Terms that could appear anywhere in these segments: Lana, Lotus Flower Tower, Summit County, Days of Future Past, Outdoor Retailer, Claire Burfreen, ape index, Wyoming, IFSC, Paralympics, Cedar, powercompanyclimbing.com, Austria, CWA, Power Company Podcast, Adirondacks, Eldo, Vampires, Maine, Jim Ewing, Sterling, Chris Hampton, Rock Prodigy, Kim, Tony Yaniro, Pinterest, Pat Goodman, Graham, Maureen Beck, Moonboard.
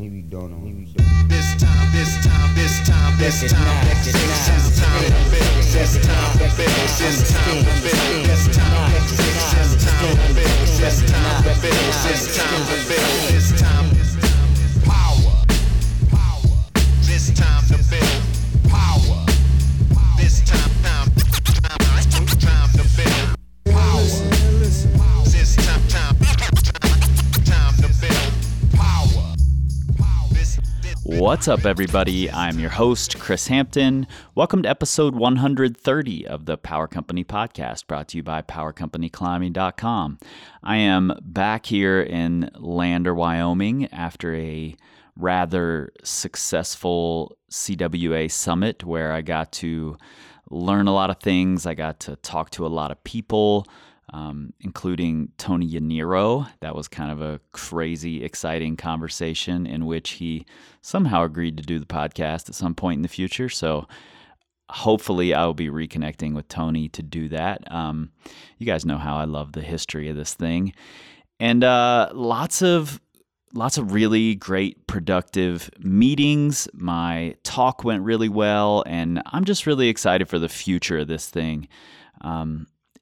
Maybe don't know. What's up, everybody? I'm your host, Chris Hampton. Welcome to episode 130 of the Power Company podcast, brought to you by powercompanyclimbing.com. I am back here in Lander, Wyoming, after a rather successful CWA summit where I got to learn a lot of things. I got to talk to a lot of people, including Tony Yaniro. That was kind of a crazy, exciting conversation in which he somehow agreed to do the podcast at some point in the future. So hopefully I will be reconnecting with Tony to do that. You guys know how I love the history of this thing. And lots of really great, productive meetings. My talk went really well, and I'm just really excited for the future of this thing.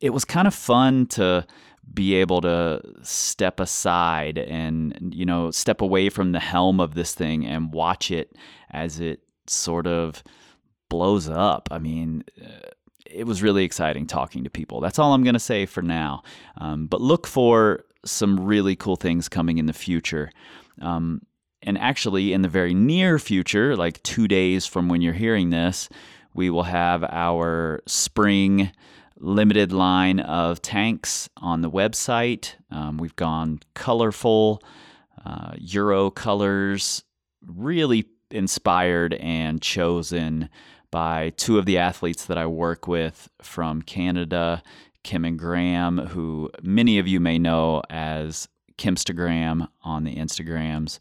It was kind of fun to be able to step aside and, you know, step away from the helm of this thing and watch it as it sort of blows up. I mean, it was really exciting talking to people. That's all I'm going to say for now. But look for some really cool things coming in the future. And actually, in the very near future, like 2 days from when you're hearing this, we will have our spring limited line of tanks on the website. We've gone colorful, Euro colors, really inspired and chosen by two of the athletes that I work with from Canada, Kim and Graham, who many of you may know as Kimstagram on the Instagrams.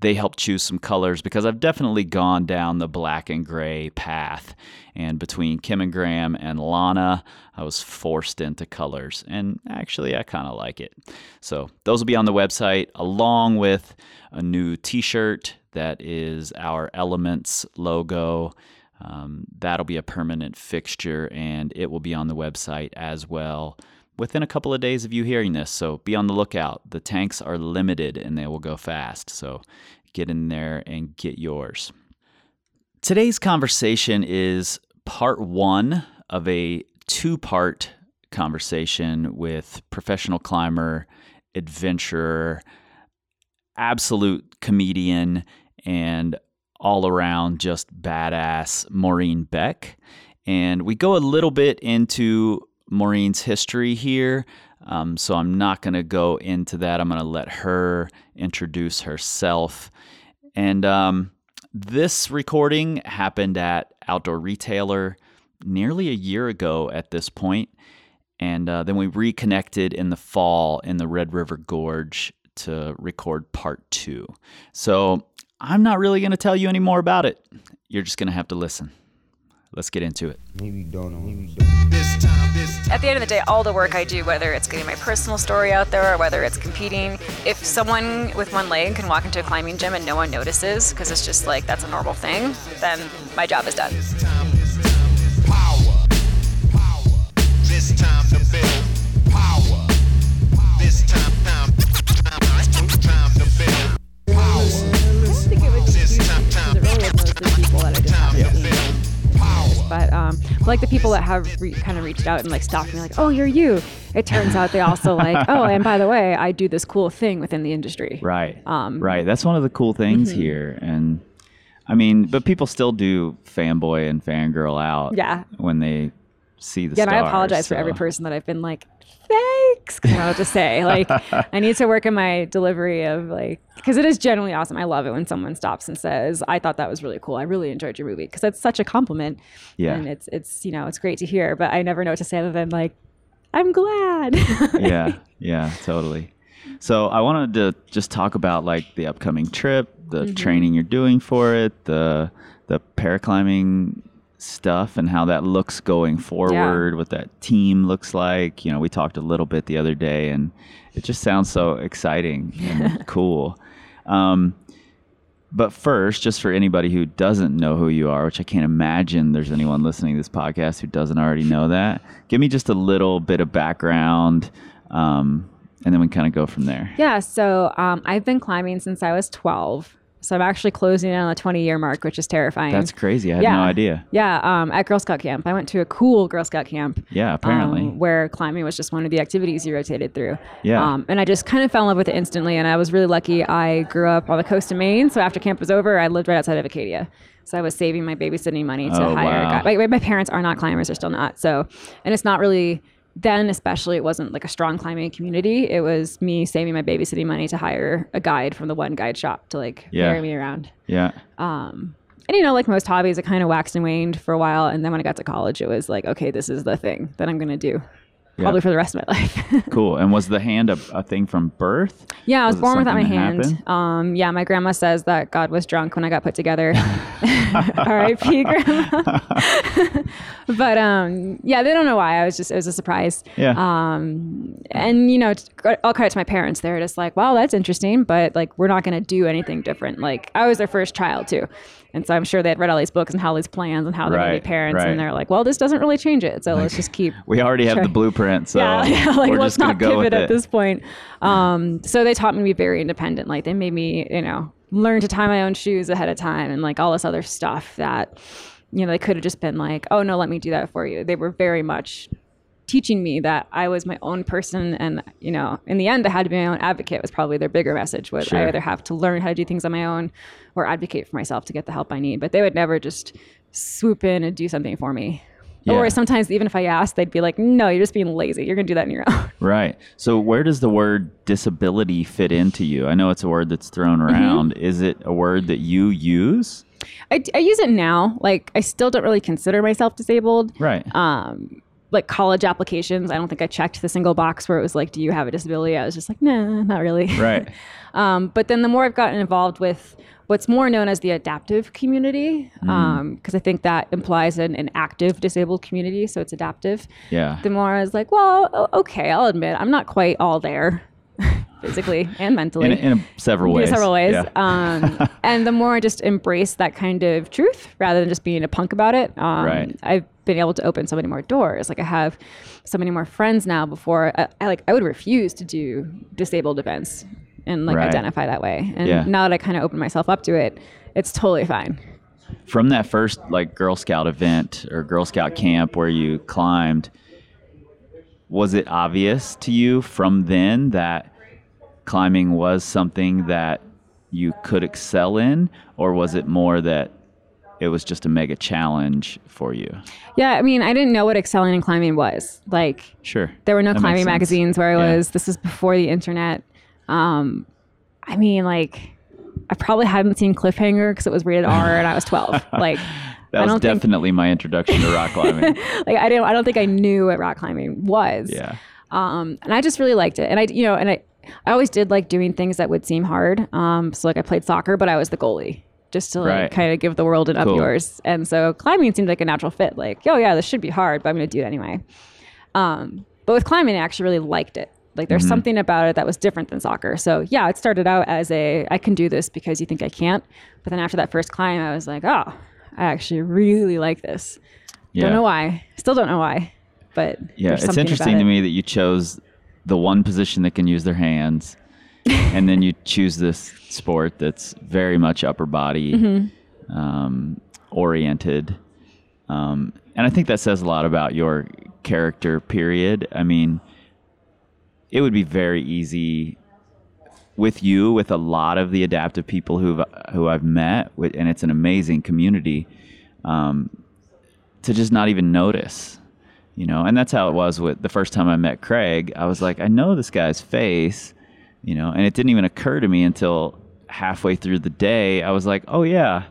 They helped choose some colors because I've definitely gone down the black and gray path. And between Kim and Graham and Lana, I was forced into colors. And actually, I kind of like it. So those will be on the website, along with a new t-shirt that is our Elements logo. That'll be a permanent fixture, and it will be on the website as well within a couple of days of you hearing this, so be on the lookout. The tanks are limited and they will go fast, so get in there and get yours. Today's conversation is part one of a two-part conversation with professional climber, adventurer, absolute comedian, and all-around just badass Maureen Beck. And we go a little bit into Maureen's history here, so I'm not going to go into that. I'm going to let her introduce herself. And this recording happened at Outdoor Retailer nearly a year ago at this point, and then we reconnected in the fall in the Red River Gorge to record part two. So I'm not really going to tell you any more about it. You're just going to have to listen. Let's get into it. At the end of the day, all the work I do, whether it's getting my personal story out there or whether it's competing, if someone with one leg can walk into a climbing gym and no one notices because it's just like that's a normal thing, then my job is done. But like the people that have kind of reached out and like stalked me, like, oh, you're you. It turns out they also like, oh, and by the way, I do this cool thing within the industry. Right. Right. That's one of the cool things here. And I mean, but people still do fanboy and fangirl out when they see the stars. And I apologize for every person that I've been like, thanks. Because I'll just say, like, I need to work on my delivery of like, because it is generally awesome. I love it when someone stops and says, I thought that was really cool. I really enjoyed your movie. Because that's such a compliment. Yeah. And it's, you know, it's great to hear. But I never know what to say other than like, I'm glad. Yeah. Yeah, totally. So I wanted to just talk about like the upcoming trip, the training you're doing for it, the paraclimbing stuff and how that looks going forward, what that team looks like. You know, we talked a little bit the other day and it just sounds so exciting and cool. But first, just for anybody who doesn't know who you are, which I can't imagine there's anyone listening to this podcast who doesn't already know that, give me just a little bit of background, and then we kind of go from there. Yeah, so I've been climbing since I was 12. So I'm actually closing in on the 20-year mark, which is terrifying. That's crazy. I had no idea. Yeah. At Girl Scout camp. I went to a cool Girl Scout camp. Yeah, apparently. Where climbing was just one of the activities you rotated through. Yeah. And I just kind of fell in love with it instantly. And I was really lucky. I grew up on the coast of Maine. So after camp was over, I lived right outside of Acadia. So I was saving my babysitting money to hire a guy. My parents are not climbers. They're still not. So, and it's not really... Then, especially, it wasn't like a strong climbing community. It was me saving my babysitting money to hire a guide from the one guide shop to like carry me around. Yeah. And you know, like most hobbies, it kind of waxed and waned for a while. And then when I got to college, it was like, okay, this is the thing that I'm going to do probably for the rest of my life. Cool. And was the hand a thing from birth? Yeah, I was born without my hand. Yeah, my grandma says that God was drunk when I got put together. R.I.P. Grandma. But yeah, they don't know why. It was a surprise. Yeah. And you know, all credit to my parents. They're just like, wow, that's interesting, but like, we're not going to do anything different. Like, I was their first child too. And so I'm sure they had read all these books and how these plans and how they're going to be parents. Right. And they're like, well, this doesn't really change it. So let's just keep. We already have the blueprint. So we're let's just going to go with it. At this point. So they taught me to be very independent. Like they made me, you know, learn to tie my own shoes ahead of time and like all this other stuff that, you know, they could have just been like, oh no, let me do that for you. They were very much teaching me that I was my own person. And, you know, in the end, I had to be my own advocate was probably their bigger message. I either have to learn how to do things on my own or advocate for myself to get the help I need. But they would never just swoop in and do something for me. Yeah. Or sometimes even if I asked, they'd be like, no, you're just being lazy. You're going to do that on your own. Right. So where does the word disability fit into you? I know it's a word that's thrown around. Mm-hmm. Is it a word that you use? I use it now. Like I still don't really consider myself disabled. Right. Like college applications, I don't think I checked the single box where it was like, do you have a disability? I was just like, nah, not really. Right. But then the more I've gotten involved with what's more known as the adaptive community, because I think that implies an active disabled community, so it's adaptive. Yeah. The more I was like, well, okay, I'll admit, I'm not quite all there. Physically and mentally in several ways. Yeah. And the more I just embrace that kind of truth rather than just being a punk about it, I've been able to open so many more doors. Like I have so many more friends now. Before I would refuse to do disabled events and like identify that way. And now that I kind of open myself up to it, it's totally fine. From that first like Girl Scout event or Girl Scout camp where you climbed, was it obvious to you from then that climbing was something that you could excel in, or was it more that it was just a mega challenge for you? Yeah, I mean, I didn't know what excelling in climbing was. Like, sure, there were no climbing magazines where I was. This is before the internet. I mean, like, I probably hadn't seen Cliffhanger because it was rated R and I was 12. Like, that was definitely my introduction to rock climbing. Like, I don't think I knew what rock climbing was. Yeah. And I just really liked it, and I always did like doing things that would seem hard. So like I played soccer, but I was the goalie just to like kind of give the world an up yours. And so climbing seemed like a natural fit. Like, oh yeah, this should be hard, but I'm going to do it anyway. But with climbing, I actually really liked it. Like there's something about it that was different than soccer. So yeah, it started out as I can do this because you think I can't. But then after that first climb, I was like, oh, I actually really like this. Yeah. Don't know why. Still don't know why. But yeah, it's interesting to me that you chose the one position that can use their hands, and then you choose this sport that's very much upper body oriented. And I think that says a lot about your character, period. I mean, it would be very easy with you, with a lot of the adaptive people who I've met with, and it's an amazing community, to just not even notice. You know, and that's how it was with the first time I met Craig. I was like, I know this guy's face, you know, and it didn't even occur to me until halfway through the day. I was like, oh yeah,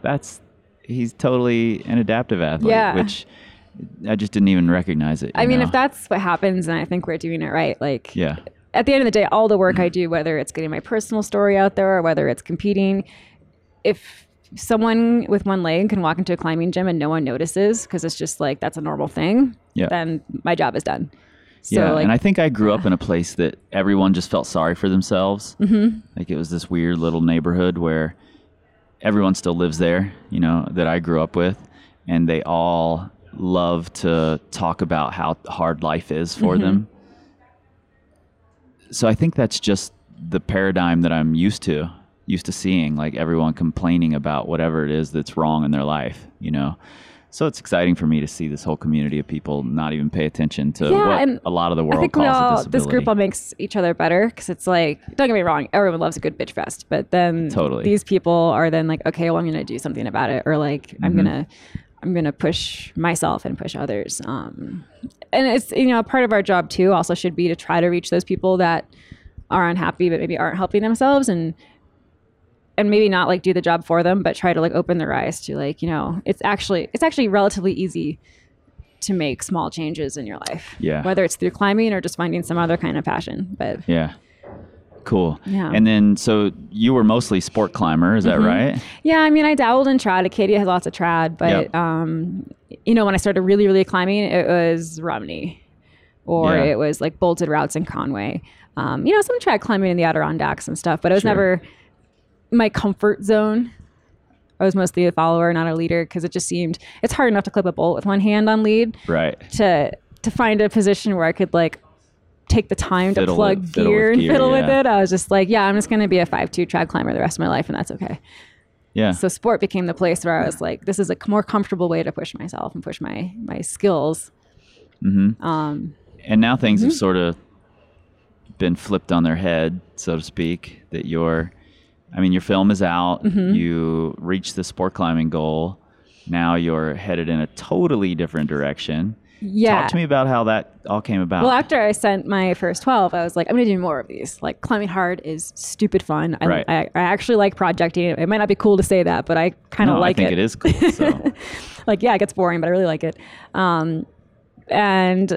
he's totally an adaptive athlete, which I just didn't even recognize it. I mean, if that's what happens, and I think we're doing it right, like, at the end of the day, all the work I do, whether it's getting my personal story out there or whether it's competing, if someone with one leg can walk into a climbing gym and no one notices because it's just like, that's a normal thing, then my job is done. So, yeah, like, and I think I grew up in a place that everyone just felt sorry for themselves. Mm-hmm. Like it was this weird little neighborhood where everyone still lives there, you know, that I grew up with, and they all love to talk about how hard life is for mm-hmm. them. So I think that's just the paradigm that I'm used to seeing, like everyone complaining about whatever it is that's wrong in their life, you know. So it's exciting for me to see this whole community of people not even pay attention to what a lot of the world calls a disability. I think this group all makes each other better, because it's like, don't get me wrong, everyone loves a good bitch fest, but then these people are then like, okay, well, I'm going to do something about it, or like, mm-hmm. I'm gonna push myself and push others. And it's, you know, part of our job too also should be to try to reach those people that are unhappy but maybe aren't helping themselves, and maybe not like do the job for them, but try to like open their eyes to like, you know, it's actually relatively easy to make small changes in your life. Yeah. Whether it's through climbing or just finding some other kind of passion. But yeah. Cool. Yeah. And then, so you were mostly sport climber, is that mm-hmm. right? Yeah. I mean, I dabbled in trad. Acadia has lots of trad, but, yep. You know, when I started really, really climbing, it was Romney, or yeah. it was like bolted routes in Conway. You know, some trad climbing in the Adirondacks and stuff, but it was sure. never my comfort zone. I was mostly a follower, not a leader, because it just seemed, it's hard enough to clip a bolt with one hand on lead. Right. To find a position where I could like take the time to plug gear and fiddle with it. I was just like, yeah, I'm just going to be a 5'2" trad climber the rest of my life, and that's okay. Yeah. So sport became the place where I was like, this is a more comfortable way to push myself and push my skills. Mm-hmm. And now things mm-hmm. have sort of been flipped on their head, so to speak, that your film is out, mm-hmm. you reach the sport climbing goal. Now you're headed in a totally different direction. Yeah. Talk to me about how that all came about. Well, after I sent my first 12, I was like, I'm going to do more of these. Like, climbing hard is stupid fun. Right. I actually like projecting. It might not be cool to say that, but I kind of like it. I think it is cool. So. Like, yeah, it gets boring, but I really like it. And,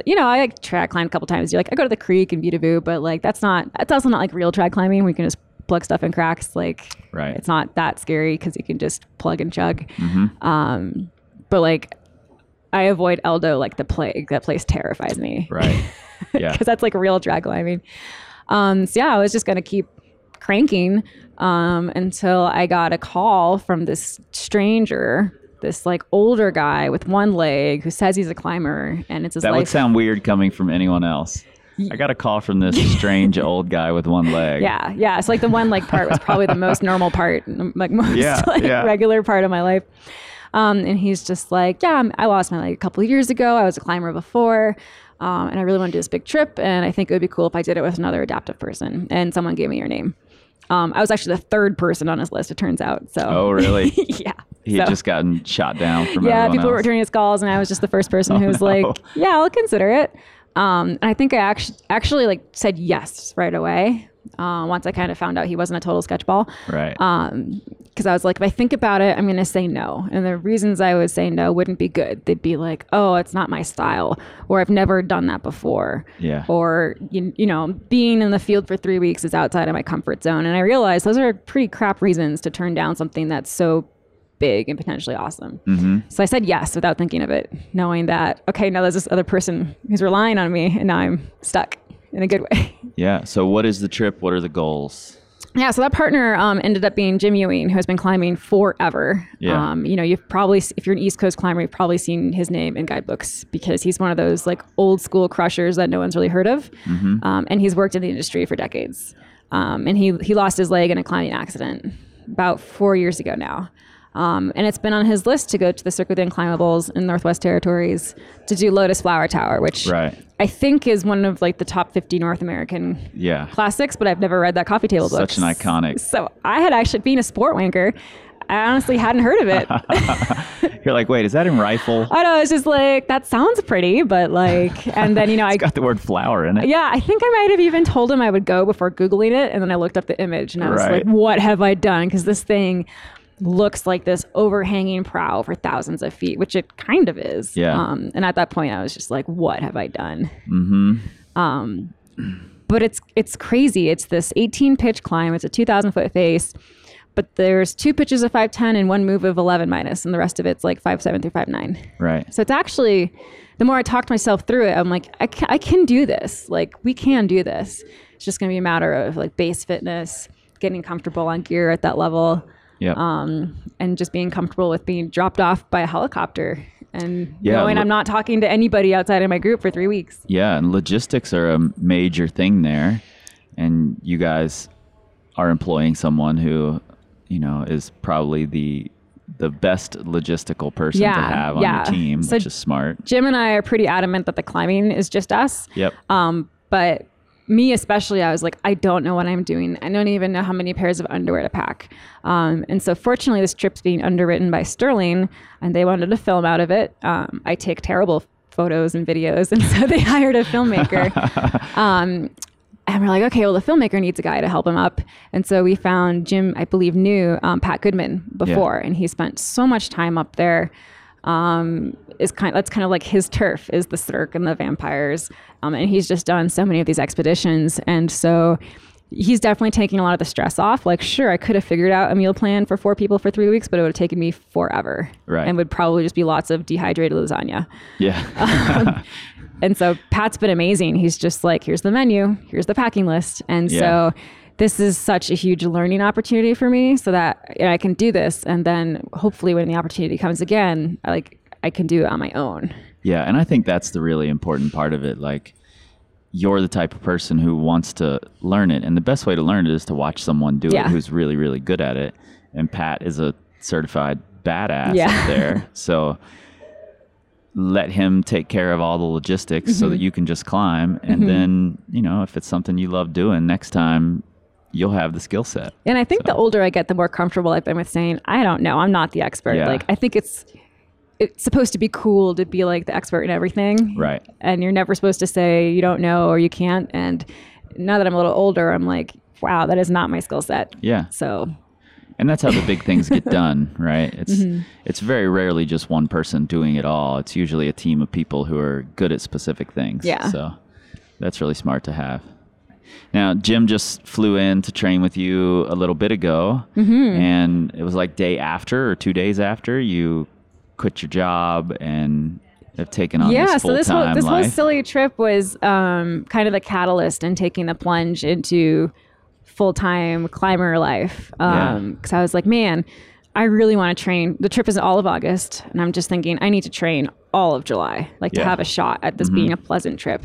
you know, I like trad climbed a couple times. You're like, I go to the creek and Butte-Vue, but like, that's also not like real trad climbing where you can just plug stuff in cracks. Like, right. It's not that scary because you can just plug and chug. Mm-hmm. But like, I avoid Eldo like the plague. That place terrifies me. Right. Yeah. Because that's like real drag climbing. So yeah, I was just going to keep cranking until I got a call from this stranger, this like older guy with one leg who says he's a climber, and it's his life. That would sound weird coming from anyone else. I got a call from this strange old guy with one leg. Yeah. Yeah. So like the one leg part was probably the most normal part, like most regular part of my life. And he's just like, yeah, I lost my leg a couple of years ago. I was a climber before, and I really want to do this big trip. And I think it would be cool if I did it with another adaptive person. And someone gave me your name. I was actually the third person on his list, it turns out. So. Oh, really? Yeah. He had just gotten shot down from everyone else. Yeah, people were returning his calls, and I was just the first person who was like, yeah, I'll consider it. And I think I actually like said yes right away. Once I kind of found out he wasn't a total sketchball. Right. Because I was like, if I think about it, I'm going to say no. And the reasons I would say no wouldn't be good. They'd be like, oh, it's not my style, or I've never done that before. Yeah. Or, you know, being in the field for 3 weeks is outside of my comfort zone. And I realized those are pretty crap reasons to turn down something that's so big and potentially awesome. Mm-hmm. So I said yes without thinking of it, knowing that, okay, now there's this other person who's relying on me, and now I'm stuck in a good way. Yeah. So what is the trip? What are the goals? Yeah, so that partner ended up being Jim Ewing, who has been climbing forever. Yeah. You know, if you're an East Coast climber, you've probably seen his name in guidebooks, because he's one of those like old school crushers that no one's really heard of. Mm-hmm. And he's worked in the industry for decades. And he lost his leg in a climbing accident about 4 years ago now. And it's been on his list to go to the Cirque of the Unclimbables in Northwest Territories to do Lotus Flower Tower, which right. I think is one of like the top 50 North American classics, but I've never read that coffee table book. Such an iconic. So I had actually, being a sport wanker, I honestly hadn't heard of it. You're like, wait, is that in Rifle? I know, it's just like, that sounds pretty, but like, and then, you know, it's got the word flower in it. Yeah, I think I might have even told him I would go before Googling it, and then I looked up the image, and I was like, what have I done? Because this thing looks like this overhanging prow for thousands of feet, which it kind of is. Yeah. And at that point, I was just like, what have I done? Mm-hmm. But it's crazy. It's this 18-pitch climb. It's a 2,000-foot face. But there's two pitches of 5'10" and one move of 11 minus, and the rest of it's like 5'7" through 5'9". Right. So it's actually the more I talked myself through it, I'm like, I can do this. Like, we can do this. It's just going to be a matter of like base fitness, getting comfortable on gear at that level. Yeah. And just being comfortable with being dropped off by a helicopter and knowing I'm not talking to anybody outside of my group for 3 weeks. Yeah. And logistics are a major thing there. And you guys are employing someone who, you know, is probably the best logistical person to have on your team, so which is smart. Jim and I are pretty adamant that the climbing is just us. Yep. But me especially, I was like, I don't know what I'm doing. I don't even know how many pairs of underwear to pack. And so fortunately, this trip's being underwritten by Sterling, and they wanted a film out of it. I take terrible photos and videos, and so they hired a filmmaker. And we're like, okay, well, the filmmaker needs a guy to help him up. And so we found Jim, I believe, knew Pat Goodman before, and he spent so much time up there. That's kind of like his turf, is the Cirque and the vampires. And he's just done so many of these expeditions. And so he's definitely taking a lot of the stress off. Like, sure, I could have figured out a meal plan for 4 people for 3 weeks, but it would have taken me forever. Right. And would probably just be lots of dehydrated lasagna. Yeah. And so Pat's been amazing. He's just like, here's the menu, here's the packing list. And so this is such a huge learning opportunity for me, so that I can do this. And then hopefully when the opportunity comes again, I can do it on my own. Yeah. And I think that's the really important part of it. Like, you're the type of person who wants to learn it. And the best way to learn it is to watch someone do it who's really, really good at it. And Pat is a certified badass up there. So let him take care of all the logistics so that you can just climb. And then, you know, if it's something you love doing, next time you'll have the skill set. And I think the older I get, the more comfortable I've been with saying, I don't know, I'm not the expert. Yeah. Like, I think it's supposed to be cool to be like the expert in everything. Right. And you're never supposed to say you don't know or you can't. And now that I'm a little older, I'm like, wow, that is not my skill set. Yeah. So. And that's how the big things get done, right? It's very rarely just one person doing it all. It's usually a team of people who are good at specific things. Yeah. So that's really smart to have. Now, Jim just flew in to train with you a little bit ago. And it was like day after or 2 days after you quit your job and have taken on this full-time life. Yeah, so this whole silly trip was kind of the catalyst in taking the plunge into full-time climber life. Because I was like, man, I really want to train. The trip is all of August, and I'm just thinking I need to train all of July, to have a shot at this being a pleasant trip.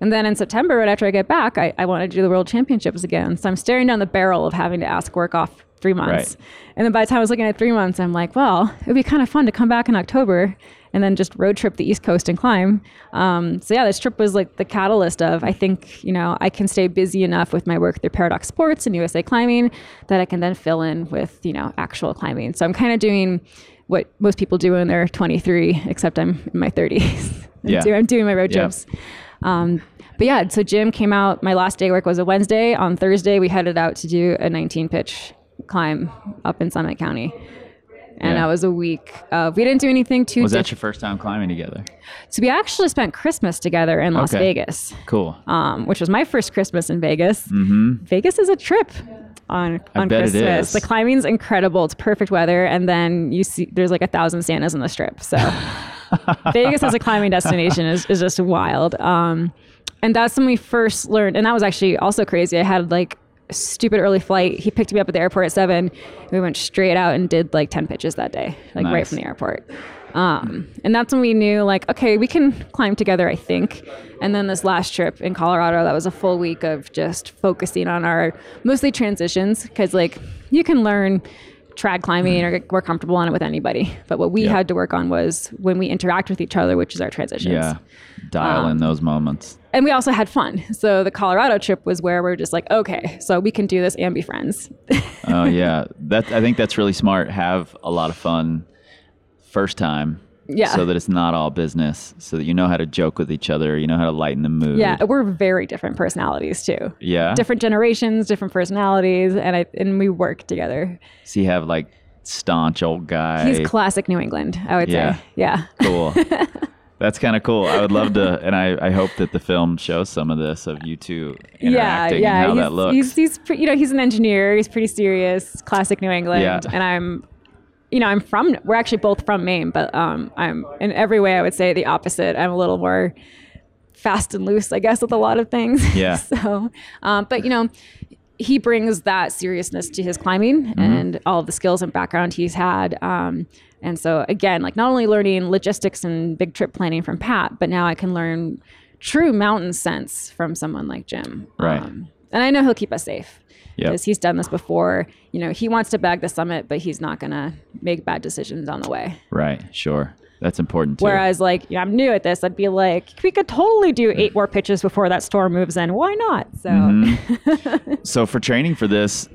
And then in September, right after I get back, I want to do the World Championships again. So I'm staring down the barrel of having to ask work off 3 months. Right. And then by the time I was looking at 3 months, I'm like, well, it'd be kind of fun to come back in October and then just road trip the East Coast and climb. This trip was like the catalyst of, I think, you know, I can stay busy enough with my work through Paradox Sports and USA Climbing that I can then fill in with, you know, actual climbing. So I'm kind of doing what most people do when they're 23, except I'm in my 30s. I'm doing my road trips. So Jim came out. My last day work was a Wednesday. On Thursday, we headed out to do a 19-pitch climb up in Summit County. And that was a week of, we didn't do anything too. Was that your first time climbing together? So we actually spent Christmas together in Las Vegas. Cool. Which was my first Christmas in Vegas. Vegas is a trip on Christmas. It is. The climbing's incredible. It's perfect weather. And then you see there's like 1,000 Santas on the Strip. So Vegas as a climbing destination is just wild. And that's when we first learned. And that was actually also crazy. I had like a stupid early flight. He picked me up at the airport at 7. We went straight out and did like 10 pitches that day, right from the airport. And that's when we knew like, okay, we can climb together, I think. And then this last trip in Colorado, that was a full week of just focusing on our mostly transitions. Because like you can learn trad climbing or get more comfortable on it with anybody. But what we had to work on was when we interact with each other, which is our transitions. Yeah, dial in those moments. And we also had fun. So the Colorado trip was where we're just like, okay, so we can do this and be friends. Oh yeah, I think that's really smart. Have a lot of fun first time. Yeah. So that it's not all business, so that you know how to joke with each other, you know how to lighten the mood. Yeah, we're very different personalities too. Yeah. Different generations, different personalities, and we work together. So you have like staunch old guy. He's classic New England, I would say. Yeah. Cool. That's kind of cool. I would love to, and I hope that the film shows some of this of you two interacting and how that looks. He's an engineer. He's pretty serious, classic New England, and I'm you know, we're actually both from Maine, but I'm in every way, I would say the opposite. I'm a little more fast and loose, I guess, with a lot of things. Yeah. So, but you know, he brings that seriousness to his climbing mm-hmm. and all of the skills and background he's had. And so again, like not only learning logistics and big trip planning from Pat, but now I can learn true mountain sense from someone like Jim. Right. And I know he'll keep us safe. Because he's done this before. You know, he wants to bag the summit, but he's not going to make bad decisions on the way. Right. Sure. That's important too. Whereas like, you know, I'm new at this. I'd be like, we could totally do 8 more pitches before that storm moves in. Why not? So, mm-hmm. So for training for this,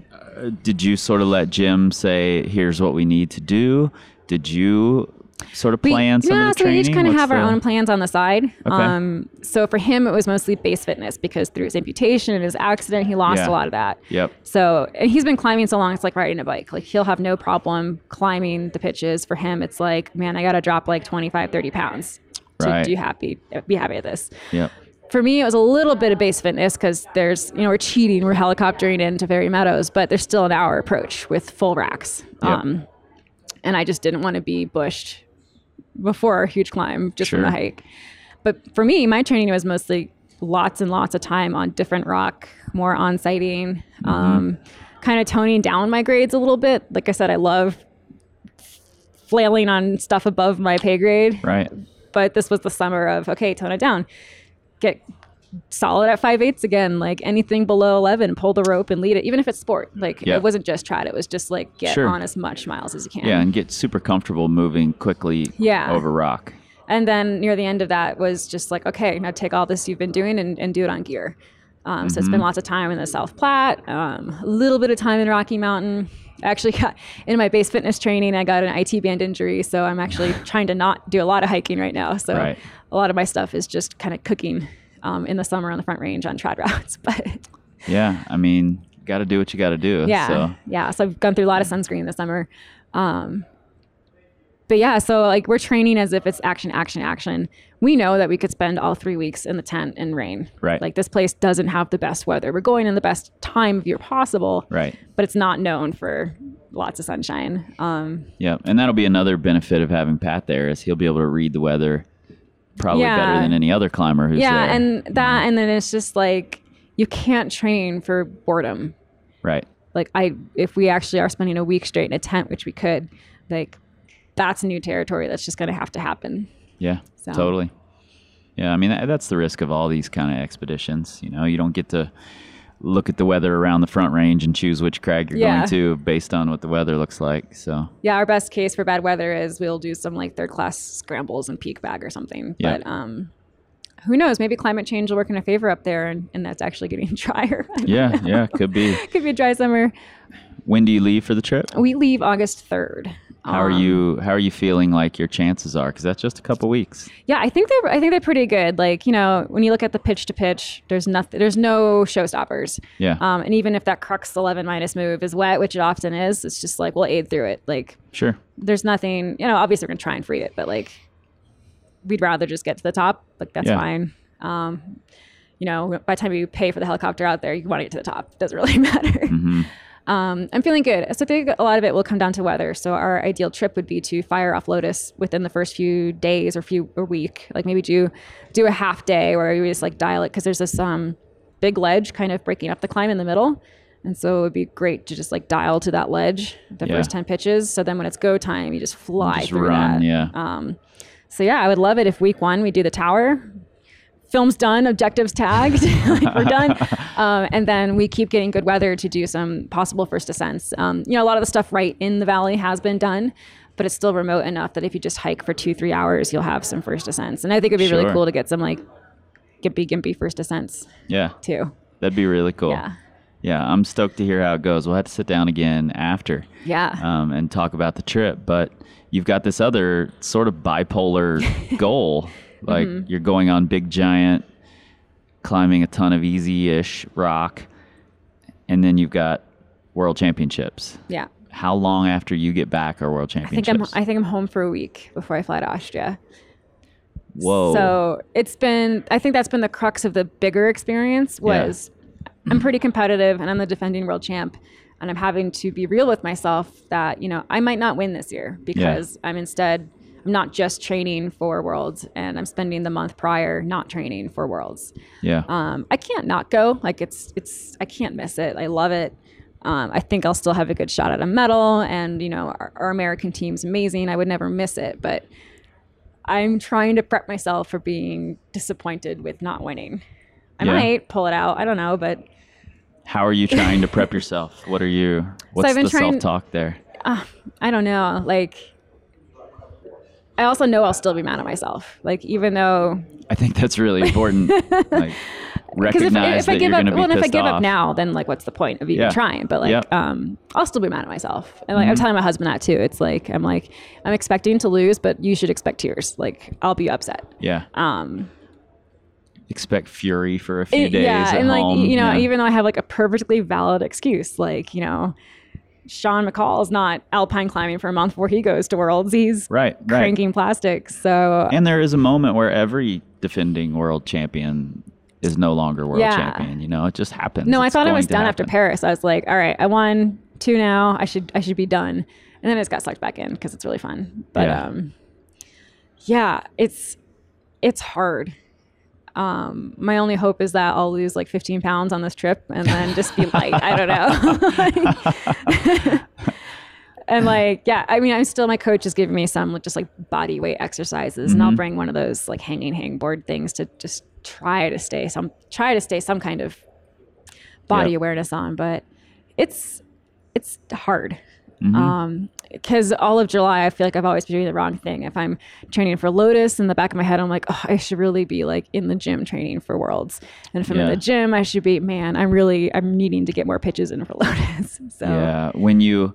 did you sort of let Jim say, here's what we need to do? Did you sort of plan some of the training? Yeah, so we each kind of have our own plans on the side. Okay. So for him, it was mostly base fitness because through his amputation and his accident, he lost a lot of that. Yep. So, and he's been climbing so long, it's like riding a bike. Like he'll have no problem climbing the pitches. For him, it's like, man, I got to drop like 25, 30 pounds to be happy at this. Yep. For me, it was a little bit of base fitness because there's, you know, we're cheating, we're helicoptering into Fairy Meadows, but there's still an hour approach with full racks. Yep. And I just didn't want to be bushed before a huge climb, just from the hike. But for me, my training was mostly lots and lots of time on different rock, more on sighting, mm-hmm. Kind of toning down my grades a little bit. Like I said, I love flailing on stuff above my pay grade. Right. But this was the summer of, okay, tone it down. Get solid at 5/8 again, like anything below 11, pull the rope and lead it, even if it's sport. Like it wasn't just trad, it was just like get on as much miles as you can. Yeah, and get super comfortable moving quickly over rock. And then near the end of that was just like, okay, now take all this you've been doing and do it on gear. Mm-hmm. So it's been lots of time in the South Platte, a little bit of time in Rocky Mountain. I actually got in my base fitness training, I got an IT band injury. So I'm actually trying to not do a lot of hiking right now. So a lot of my stuff is just kind of cooking in the summer on the Front Range on trad routes, but yeah, I mean, got to do what you got to do. Yeah. So I've gone through a lot of sunscreen this summer. But yeah, so like we're training as if it's action, action, action. We know that we could spend all 3 weeks in the tent in rain. Right. Like this place doesn't have the best weather. We're going in the best time of year possible. Right. But it's not known for lots of sunshine. Yeah. And that'll be another benefit of having Pat there is he'll be able to read the weather probably better than any other climber who's there. Yeah, and that, and then it's just like, you can't train for boredom. Right. Like if we actually are spending a week straight in a tent, which we could, like that's new territory that's just going to have to happen. Yeah, so. Totally. Yeah, I mean, that's the risk of all these kind of expeditions. You know, you don't get to look at the weather around the Front Range and choose which crag you're going to based on what the weather looks like. So yeah, our best case for bad weather is we'll do some like third class scrambles and peak bag or something. Yeah. But who knows? Maybe climate change will work in our favor up there, and that's actually getting drier. Yeah, could be. Could be a dry summer. When do you leave for the trip? We leave August 3rd. How are you feeling like your chances are? Because that's just a couple weeks. Yeah, I think they're pretty good. Like, you know, when you look at the pitch to pitch, there's no showstoppers. Yeah. And even if that crux 11 minus move is wet, which it often is, it's just like we'll aid through it. Like sure. There's nothing, you know, obviously we're gonna try and free it, but like we'd rather just get to the top. Like that's fine. You know, by the time you pay for the helicopter out there, you want to get to the top. It doesn't really matter. Mm-hmm. I'm feeling good. So I think a lot of it will come down to weather. So our ideal trip would be to fire off Lotus within the first few days or week. Like maybe do a half day where we just like dial it because there's this big ledge kind of breaking up the climb in the middle. And so it would be great to just like dial to that ledge the first 10 pitches. So then when it's go time, you just fly through run, that. Yeah. So yeah, I would love it if week one we do the tower. Film's done, objectives tagged, like we're done. And then we keep getting good weather to do some possible first ascents. You know, a lot of the stuff right in the valley has been done, but it's still remote enough that if you just hike for 2-3 hours, you'll have some first ascents. And I think it'd be really cool to get some like gimpy first ascents too. That'd be really cool. Yeah, I'm stoked to hear how it goes. We'll have to sit down again after and talk about the trip. But you've got this other sort of bipolar goal. Like you're going on big giant, climbing a ton of easy-ish rock, and then you've got world championships. Yeah. How long after you get back are world championships? I think I'm home for a week before I fly to Austria. Whoa. So I think that's been the crux of the bigger experience was I'm pretty competitive and I'm the defending world champ. And I'm having to be real with myself that, you know, I might not win this year because I'm not just training for Worlds, and I'm spending the month prior not training for Worlds. Yeah. I can't not go. Like it's I can't miss it. I love it. I think I'll still have a good shot at a medal, and you know, our American team's amazing. I would never miss it, but I'm trying to prep myself for being disappointed with not winning. I might pull it out. I don't know, but how are you trying to prep yourself? What's the self-talk there? I don't know. Like, I also know I'll still be mad at myself. Like, even though I think that's really important. Like, recognize that you're going to be pissed off. Well, if I give up now, then like, what's the point of even trying? But like, I'll still be mad at myself. And like, I'm telling my husband that too. It's like, I'm expecting to lose, but you should expect tears. Like, I'll be upset. Yeah. Expect fury for a few days. Yeah, and home, like, you know, even though I have like a perfectly valid excuse, like, you know, Sean McCall's not alpine climbing for a month before he goes to Worlds. He's cranking plastics. So, and there is a moment where every defending world champion is no longer world champion. You know, it just happens. No, I thought I was done after Paris. I was like, all right, I won 2 now. I should be done. And then it got sucked back in because it's really fun. But it's hard. My only hope is that I'll lose like 15 pounds on this trip and then just be light. I don't know. And like, yeah, I mean, I'm still, my coach is giving me some just like body weight exercises, and I'll bring one of those like hangboard things to just try to stay some kind of body awareness on, but it's hard. Because all of July, I feel like I've always been doing the wrong thing. If I'm training for Lotus, in the back of my head, I'm like, oh, I should really be like in the gym training for Worlds. And if I'm in the gym, I should be, man, I'm needing to get more pitches in for Lotus. So yeah, when you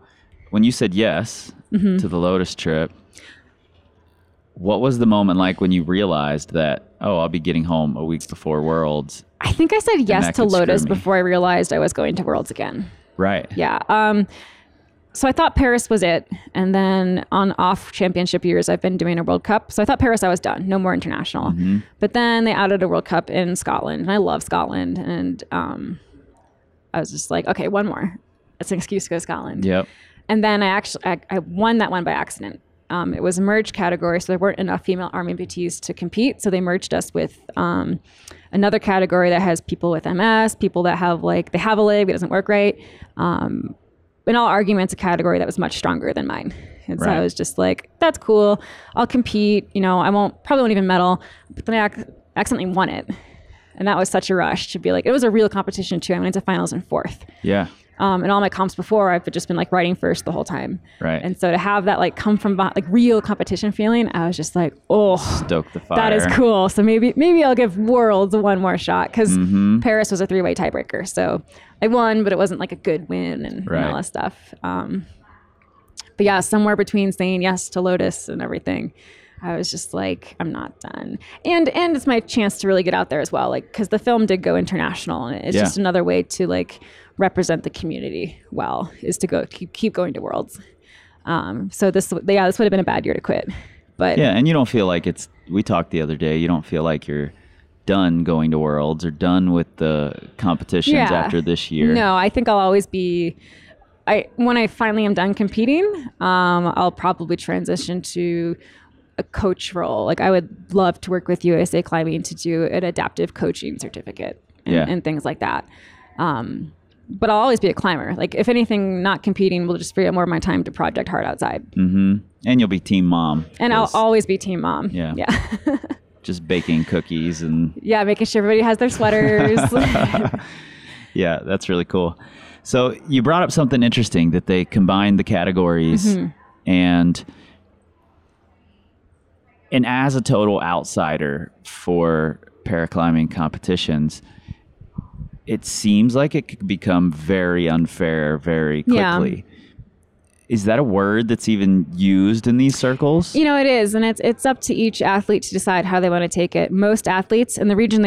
said yes to the Lotus trip, what was the moment like when you realized that, oh, I'll be getting home a week before Worlds? I think I said yes to Lotus before I realized I was going to Worlds again. Right. Yeah. So I thought Paris was it. And then on off championship years, I've been doing a World Cup. So I thought Paris, I was done. No more international. But then they added a World Cup in Scotland. And I love Scotland. And I was just like, okay, one more. It's an excuse to go to Scotland. Yep. And then I won that one by accident. It was a merged category. So there weren't enough female RMBTs to compete. So they merged us with another category that has people with MS, people that have like, they have a leg, it doesn't work right. In all arguments, a category that was much stronger than mine. And so I was just like, that's cool. I'll compete. You know, I probably won't even medal. But then I accidentally won it. And that was such a rush to be like, it was a real competition too. I went into finals in 4th. Yeah. And all my comps before, I've just been like riding first the whole time. Right. And so to have that like come from like real competition feeling, I was just like, oh, stoke the fire. That is cool. So maybe I'll give Worlds one more shot, because Paris was a 3-way tiebreaker. So I won, but it wasn't like a good win and all that stuff. But yeah, somewhere between saying yes to Lotus and everything, I was just like, I'm not done. And it's my chance to really get out there as well. Like, cause the film did go international, and it's just another way to like represent the community well, is to go keep going to Worlds. So this would have been a bad year to quit, but yeah. And you don't feel like we talked the other day, you don't feel like you're done going to Worlds or done with the competitions after this year. No, I think I'll always be, when I finally am done competing, I'll probably transition to a coach role. Like, I would love to work with USA Climbing to do an adaptive coaching certificate and things like that. But I'll always be a climber. Like, if anything, not competing will just free up more of my time to project hard outside. And you'll be team mom. And I'll always be team mom. Yeah. Yeah. Just baking cookies and making sure everybody has their sweaters. Yeah, that's really cool. So you brought up something interesting, that they combined the categories And as a total outsider for paraclimbing competitions, it seems like it could become very unfair very quickly. Yeah. Is that a word that's even used in these circles? You know, it is. And it's up to each athlete to decide how they want to take it. Most athletes, and the reason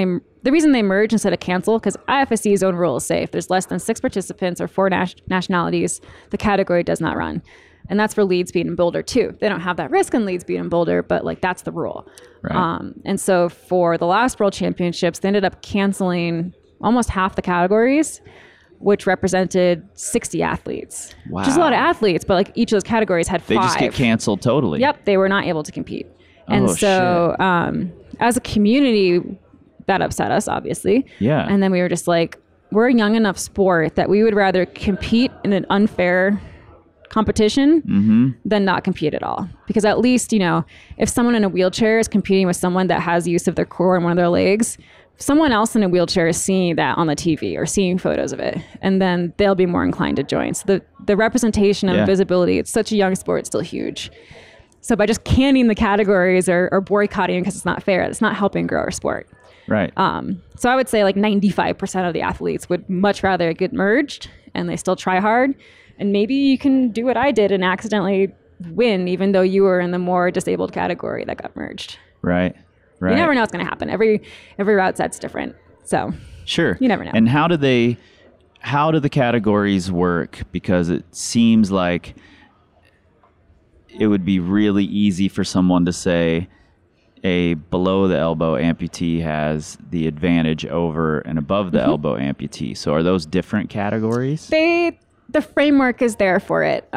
they merge instead of cancel, because IFSC's own rules say if there's less than 6 participants or 4 nationalities, the category does not run. And that's for lead, speed, and boulder too. They don't have that risk in lead, speed, and boulder, but like, that's the rule. Right. And so for the last World Championships, they ended up canceling almost half the categories which represented 60 athletes. Wow. Which is a lot of athletes, but like each of those categories had 5. They just get canceled totally. Yep. They were not able to compete. And as a community, that upset us, obviously. Yeah. And then we were just like, we're a young enough sport that we would rather compete in an unfair competition than not compete at all. Because at least, you know, if someone in a wheelchair is competing with someone that has use of their core and one of their legs, someone else in a wheelchair is seeing that on the TV or seeing photos of it, and then they'll be more inclined to join. So the representation and visibility, it's such a young sport, it's still huge. So by just canning the categories or boycotting because it's not fair, it's not helping grow our sport. Right. So I would say like 95% of the athletes would much rather get merged, and they still try hard. And maybe you can do what I did and accidentally win, even though you were in the more disabled category that got merged. Right. Right. You never know what's going to happen. Every route set's different. So sure. You never know. And how do the categories work? Because it seems like it would be really easy for someone to say a below the elbow amputee has the advantage over an above the elbow amputee. So are those different categories? The framework is there for it.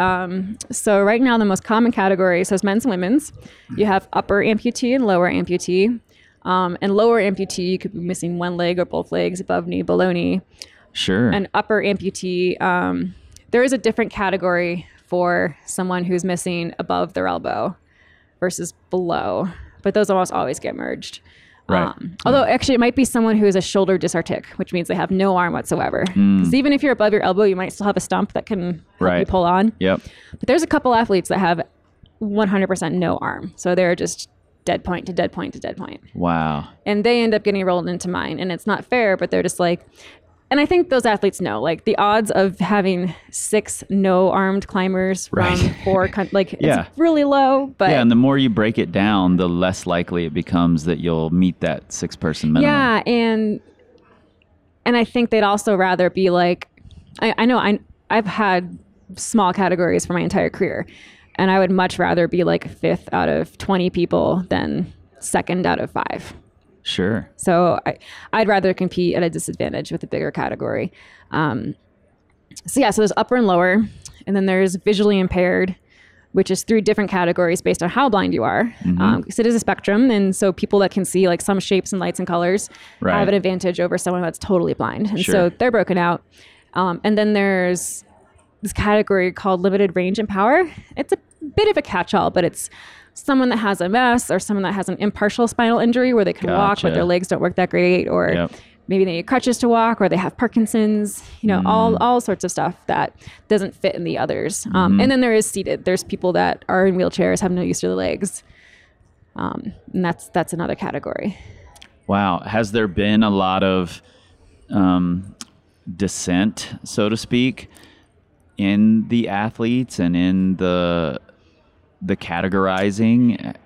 So right now, the most common category, so it's men's and women's. You have upper amputee and lower amputee. And lower amputee, you could be missing one leg or both legs, above knee, below knee. Sure. And upper amputee, there is a different category for someone who's missing above their elbow versus below. But those almost always get merged. Right. Although actually it might be someone who is a shoulder dysartic, which means they have no arm whatsoever. Because even if you're above your elbow, you might still have a stump that can help you pull on. Yep. But there's a couple athletes that have 100% no arm. So they're just dead point to dead point to dead point. Wow. And they end up getting rolled into mine. And it's not fair, but they're just like, and I think those athletes know, like the odds of having 6 no-armed climbers from 4, like it's really low. But yeah, and the more you break it down, the less likely it becomes that you'll meet that 6-person minimum. Yeah, and I think they'd also rather be like, I've had small categories for my entire career, and I would much rather be like 5th out of 20 people than 2nd out of 5. Sure. So I'd rather compete at a disadvantage with a bigger category. So there's upper and lower, and then there's visually impaired, which is 3 different categories based on how blind you are. Because it is a spectrum, and so people that can see like some shapes and lights and colors have an advantage over someone that's totally blind. And so they're broken out. And then there's this category called limited range and power. It's a bit of a catch-all, but it's someone that has MS or someone that has an impartial spinal injury where they can walk, but their legs don't work that great, or maybe they need crutches to walk, or they have Parkinson's, you know, all sorts of stuff that doesn't fit in the others. And then there is seated. There's people that are in wheelchairs, have no use of their legs. And that's another category. Wow. Has there been a lot of dissent, so to speak, in the athletes and in the categorizing?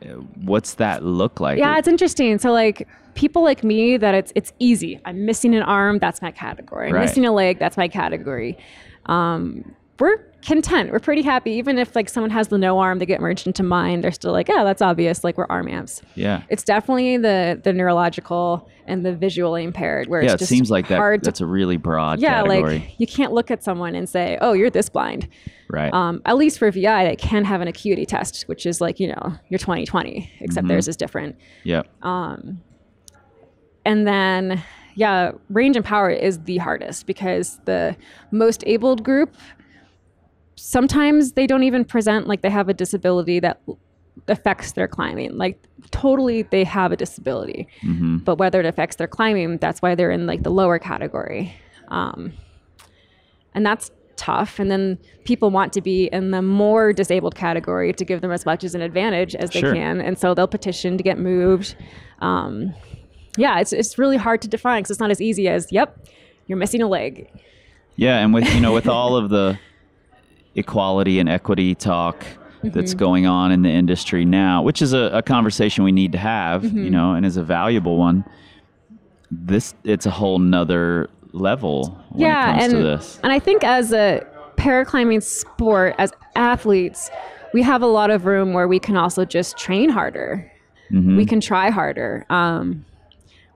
What's that look like? Yeah, it's interesting. So like people like me that it's easy. I'm missing an arm, that's my category. I'm missing a leg, that's my category. We're content. We're pretty happy. Even if like someone has the no arm, they get merged into mine, they're still like, oh, that's obvious. Like we're arm amps. Yeah. It's definitely the neurological and the visually impaired where it's just hard. Yeah, it seems like that's a really broad category. Yeah, like you can't look at someone and say, oh, you're this blind. Right. At least for VI, it can have an acuity test, which is like, you know, you're 20/20, except theirs is different. Yeah. And then, yeah, range and power is the hardest because the most abled group, sometimes they don't even present like they have a disability that affects their climbing. Like totally they have a disability, but whether it affects their climbing, that's why they're in like the lower category. And that's tough. And then people want to be in the more disabled category to give them as much as an advantage as they can. And so they'll petition to get moved. Yeah, it's really hard to define because it's not as easy as, yep, you're missing a leg. Yeah. And with, you know, with all of the equality and equity talk that's going on in the industry now, which is a conversation we need to have, you know, and is a valuable one. It's a whole nother level when it comes to this. And I think as a paraclimbing sport, as athletes, we have a lot of room where we can also just train harder. We can try harder.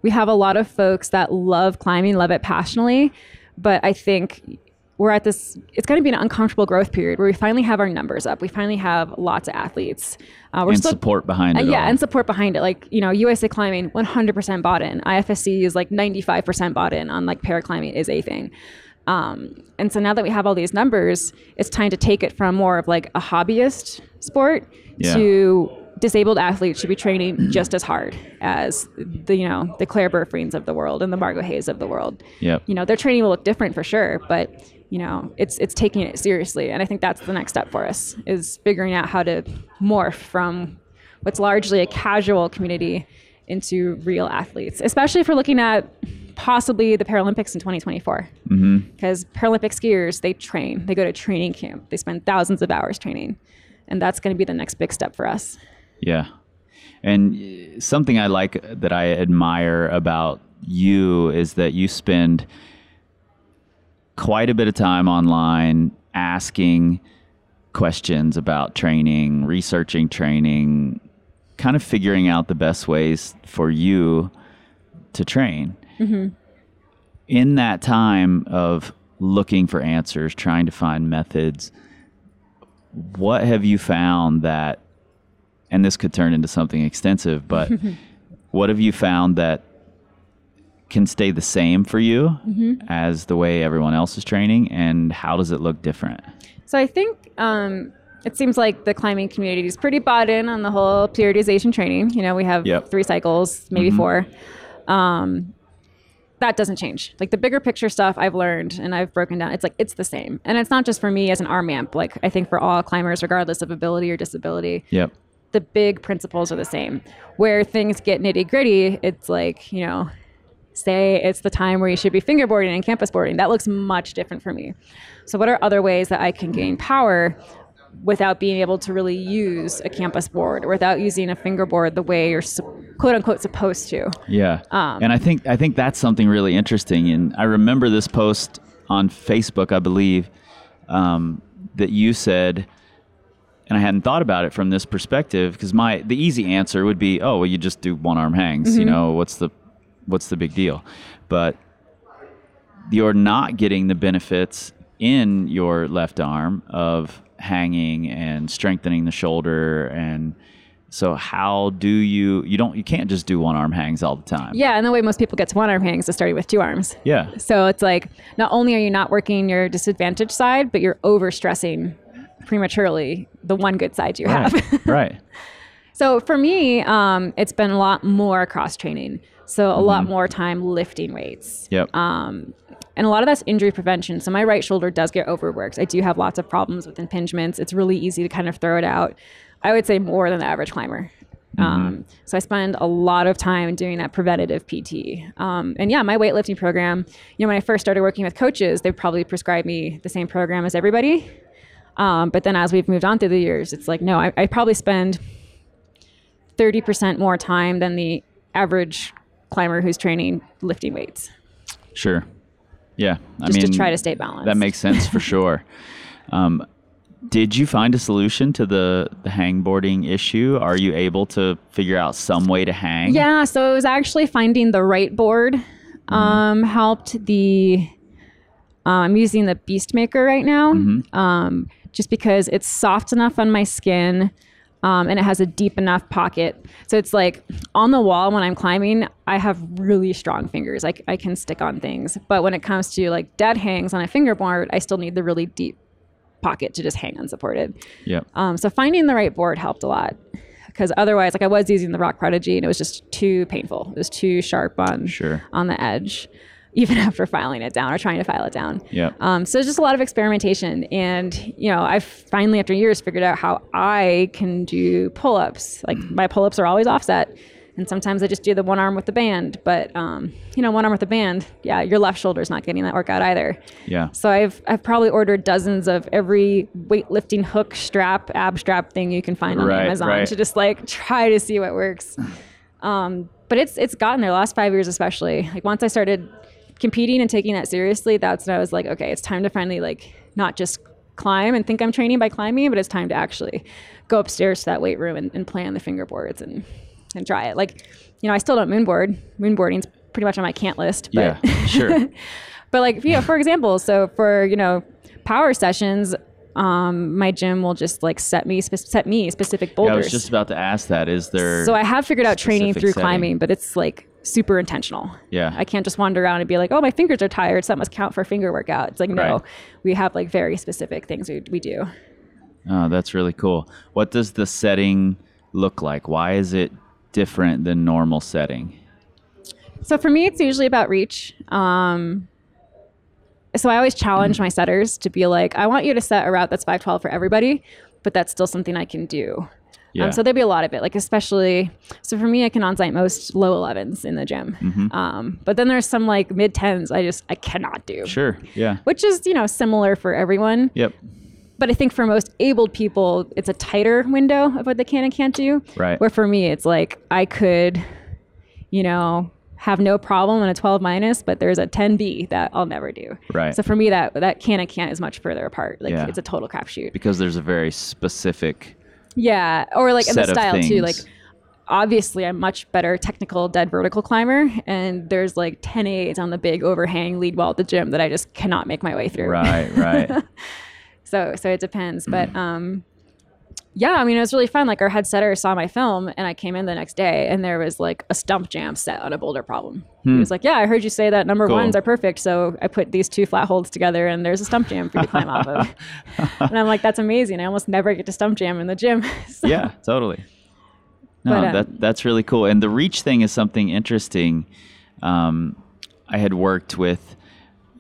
We have a lot of folks that love climbing, love it passionately, But I think we're at this, it's going to be an uncomfortable growth period where we finally have our numbers up. We finally have lots of athletes. We're still, support behind it. Yeah, all. And support behind it. Like, you know, USA Climbing, 100% bought in. IFSC is like 95% bought in on like paraclimbing is a thing. And so now that we have all these numbers, it's time to take it from more of like a hobbyist sport to disabled athletes should be training just as hard as the, you know, the Claire Burfreens of the world and the Margot Hayes of the world. You know, their training will look different for sure, but you know, it's taking it seriously. And I think that's the next step for us, is figuring out how to morph from what's largely a casual community into real athletes, especially if we're looking at possibly the Paralympics in 2024. Because Paralympic skiers, they train, they go to training camp, they spend thousands of hours training, and that's going to be the next big step for us. Yeah. And something I like that I admire about you is that you spend quite a bit of time online asking questions about training, researching training, kind of figuring out the best ways for you to train. In that time of looking for answers, trying to find methods, what have you found that, and this could turn into something extensive, but what have you found that can stay the same for you as the way everyone else is training, and how does it look different? So I think it seems like the climbing community is pretty bought in on the whole periodization training. You know, we have 3 cycles, maybe 4. That doesn't change. Like the bigger picture stuff I've learned and I've broken down, it's like, it's the same. And it's not just for me as an arm amp. Like I think for all climbers, regardless of ability or disability, the big principles are the same. Where things get nitty gritty, it's like, you know, say it's the time where you should be fingerboarding and campus boarding. That looks much different for me. So what are other ways that I can gain power without being able to really use a campus board or without using a fingerboard the way you're quote unquote supposed to. And I think that's something really interesting. And I remember this post on Facebook, I believe, that you said, and I hadn't thought about it from this perspective, because the easy answer would be, oh, well, you just do one arm hangs, you know, what's the big deal? But you're not getting the benefits in your left arm of hanging and strengthening the shoulder. And so how do you can't just do one arm hangs all the time. Yeah. And the way most people get to one arm hangs is starting with 2 arms. Yeah. So it's like, not only are you not working your disadvantaged side, but you're overstressing prematurely the one good side you have. Right. So for me, it's been a lot more cross training. So a lot more time lifting weights. And a lot of that's injury prevention. So my right shoulder does get overworked. I do have lots of problems with impingements. It's really easy to kind of throw it out. I would say more than the average climber. So I spend a lot of time doing that preventative PT. And yeah, my weightlifting program, you know, when I first started working with coaches, they probably prescribed me the same program as everybody. But then as we've moved on through the years, it's like, no, I probably spend 30% more time than the average climber who's training lifting weights. Sure. Yeah. Just to try to stay balanced. That makes sense for sure. Did you find a solution to the hangboarding issue? Are you able to figure out some way to hang? Yeah. So it was actually finding the right board helped. I'm using the Beastmaker right now just because it's soft enough on my skin. And it has a deep enough pocket. So it's like on the wall when I'm climbing, I have really strong fingers. I can stick on things. But when it comes to like dead hangs on a fingerboard, I still need the really deep pocket to just hang unsupported. So finding the right board helped a lot. Because otherwise, like I was using the Rock Prodigy and it was just too painful. It was too sharp on the edge, even after filing it down or trying to file it down. So it's just a lot of experimentation. And, you know, I've finally, after years, figured out how I can do pull-ups. Like my pull-ups are always offset. And sometimes I just do the one arm with the band. But, you know, one arm with the band, your left shoulder's not getting that workout either. So I've probably ordered dozens of every weightlifting hook, strap, ab strap thing you can find on Amazon to just like try to see what works. But it's gotten there. Last 5 years especially. Like once I started competing and taking that seriously, that's when I was like, okay, it's time to finally like not just climb and think I'm training by climbing, but it's time to actually go upstairs to that weight room and play on the fingerboards and try it. Like, you know, I still don't moonboard. Moonboarding's pretty much on my can't list. But But like, you know, for example, so for, you know, power sessions, my gym will just like set me specific boulders. Yeah, I was just about to ask that. Is there? So I have figured out training through climbing, but it's like super intentional. Yeah. I can't just wander around and be like, oh, my fingers are tired, so that must count for finger workout. It's like, no, right. We have like very specific things we do. Oh, that's really cool. What does the setting look like? Why is it different than normal setting? So for me, it's usually about reach. So I always challenge my setters to be like, I want you to set a route that's 512 for everybody, but that's still something I can do. Yeah. So there'll be a lot of it, like especially, so for me, I can on-site most low 11s in the gym. Mm-hmm. But then there's some like mid 10s I cannot do. Sure, yeah. Which is, you know, similar for everyone. Yep. But I think for most abled people, it's a tighter window of what they can and can't do. Right. Where for me, it's like, I could, you know, have no problem in a 12-, but there's a 10B that I'll never do. Right. So for me, that can and can't is much further apart. Like, yeah. It's a total crapshoot. Because there's a very specific... Yeah, or like in the style too. Like, obviously, I'm much better technical dead vertical climber, and there's like 10As on the big overhang lead wall at the gym that I just cannot make my way through. Right, right. So it depends, but yeah, I mean, it was really fun. Like, our head setter saw my film, and I came in the next day, and there was like a stump jam set on a boulder problem. He was like, "Yeah, I heard you say that number ones are perfect, so I put these two flat holds together, and there's a stump jam for you to climb off of." And I'm like, "That's amazing! I almost never get to stump jam in the gym." So, yeah, totally. No, but, that's really cool. And the reach thing is something interesting. I had worked with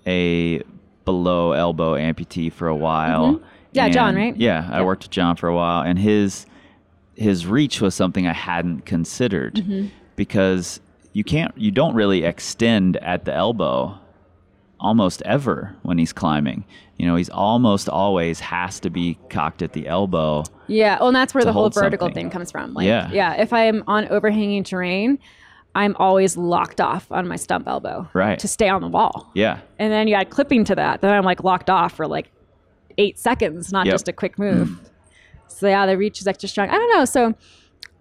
a below elbow amputee for a while. Mm-hmm. Yeah, John, right? Yeah, I worked with John for a while, and his reach was something I hadn't considered, mm-hmm. because you don't really extend at the elbow almost ever when he's climbing. You know, he's almost always has to be cocked at the elbow. Yeah, well, and that's where the whole vertical thing comes from. Like, yeah, if I am on overhanging terrain, I'm always locked off on my stump elbow, right, to stay on the wall. Yeah. And then you add clipping to that. Then I'm like locked off for like 8 seconds, not just a quick move. So yeah, the reach is extra strong. I don't know. So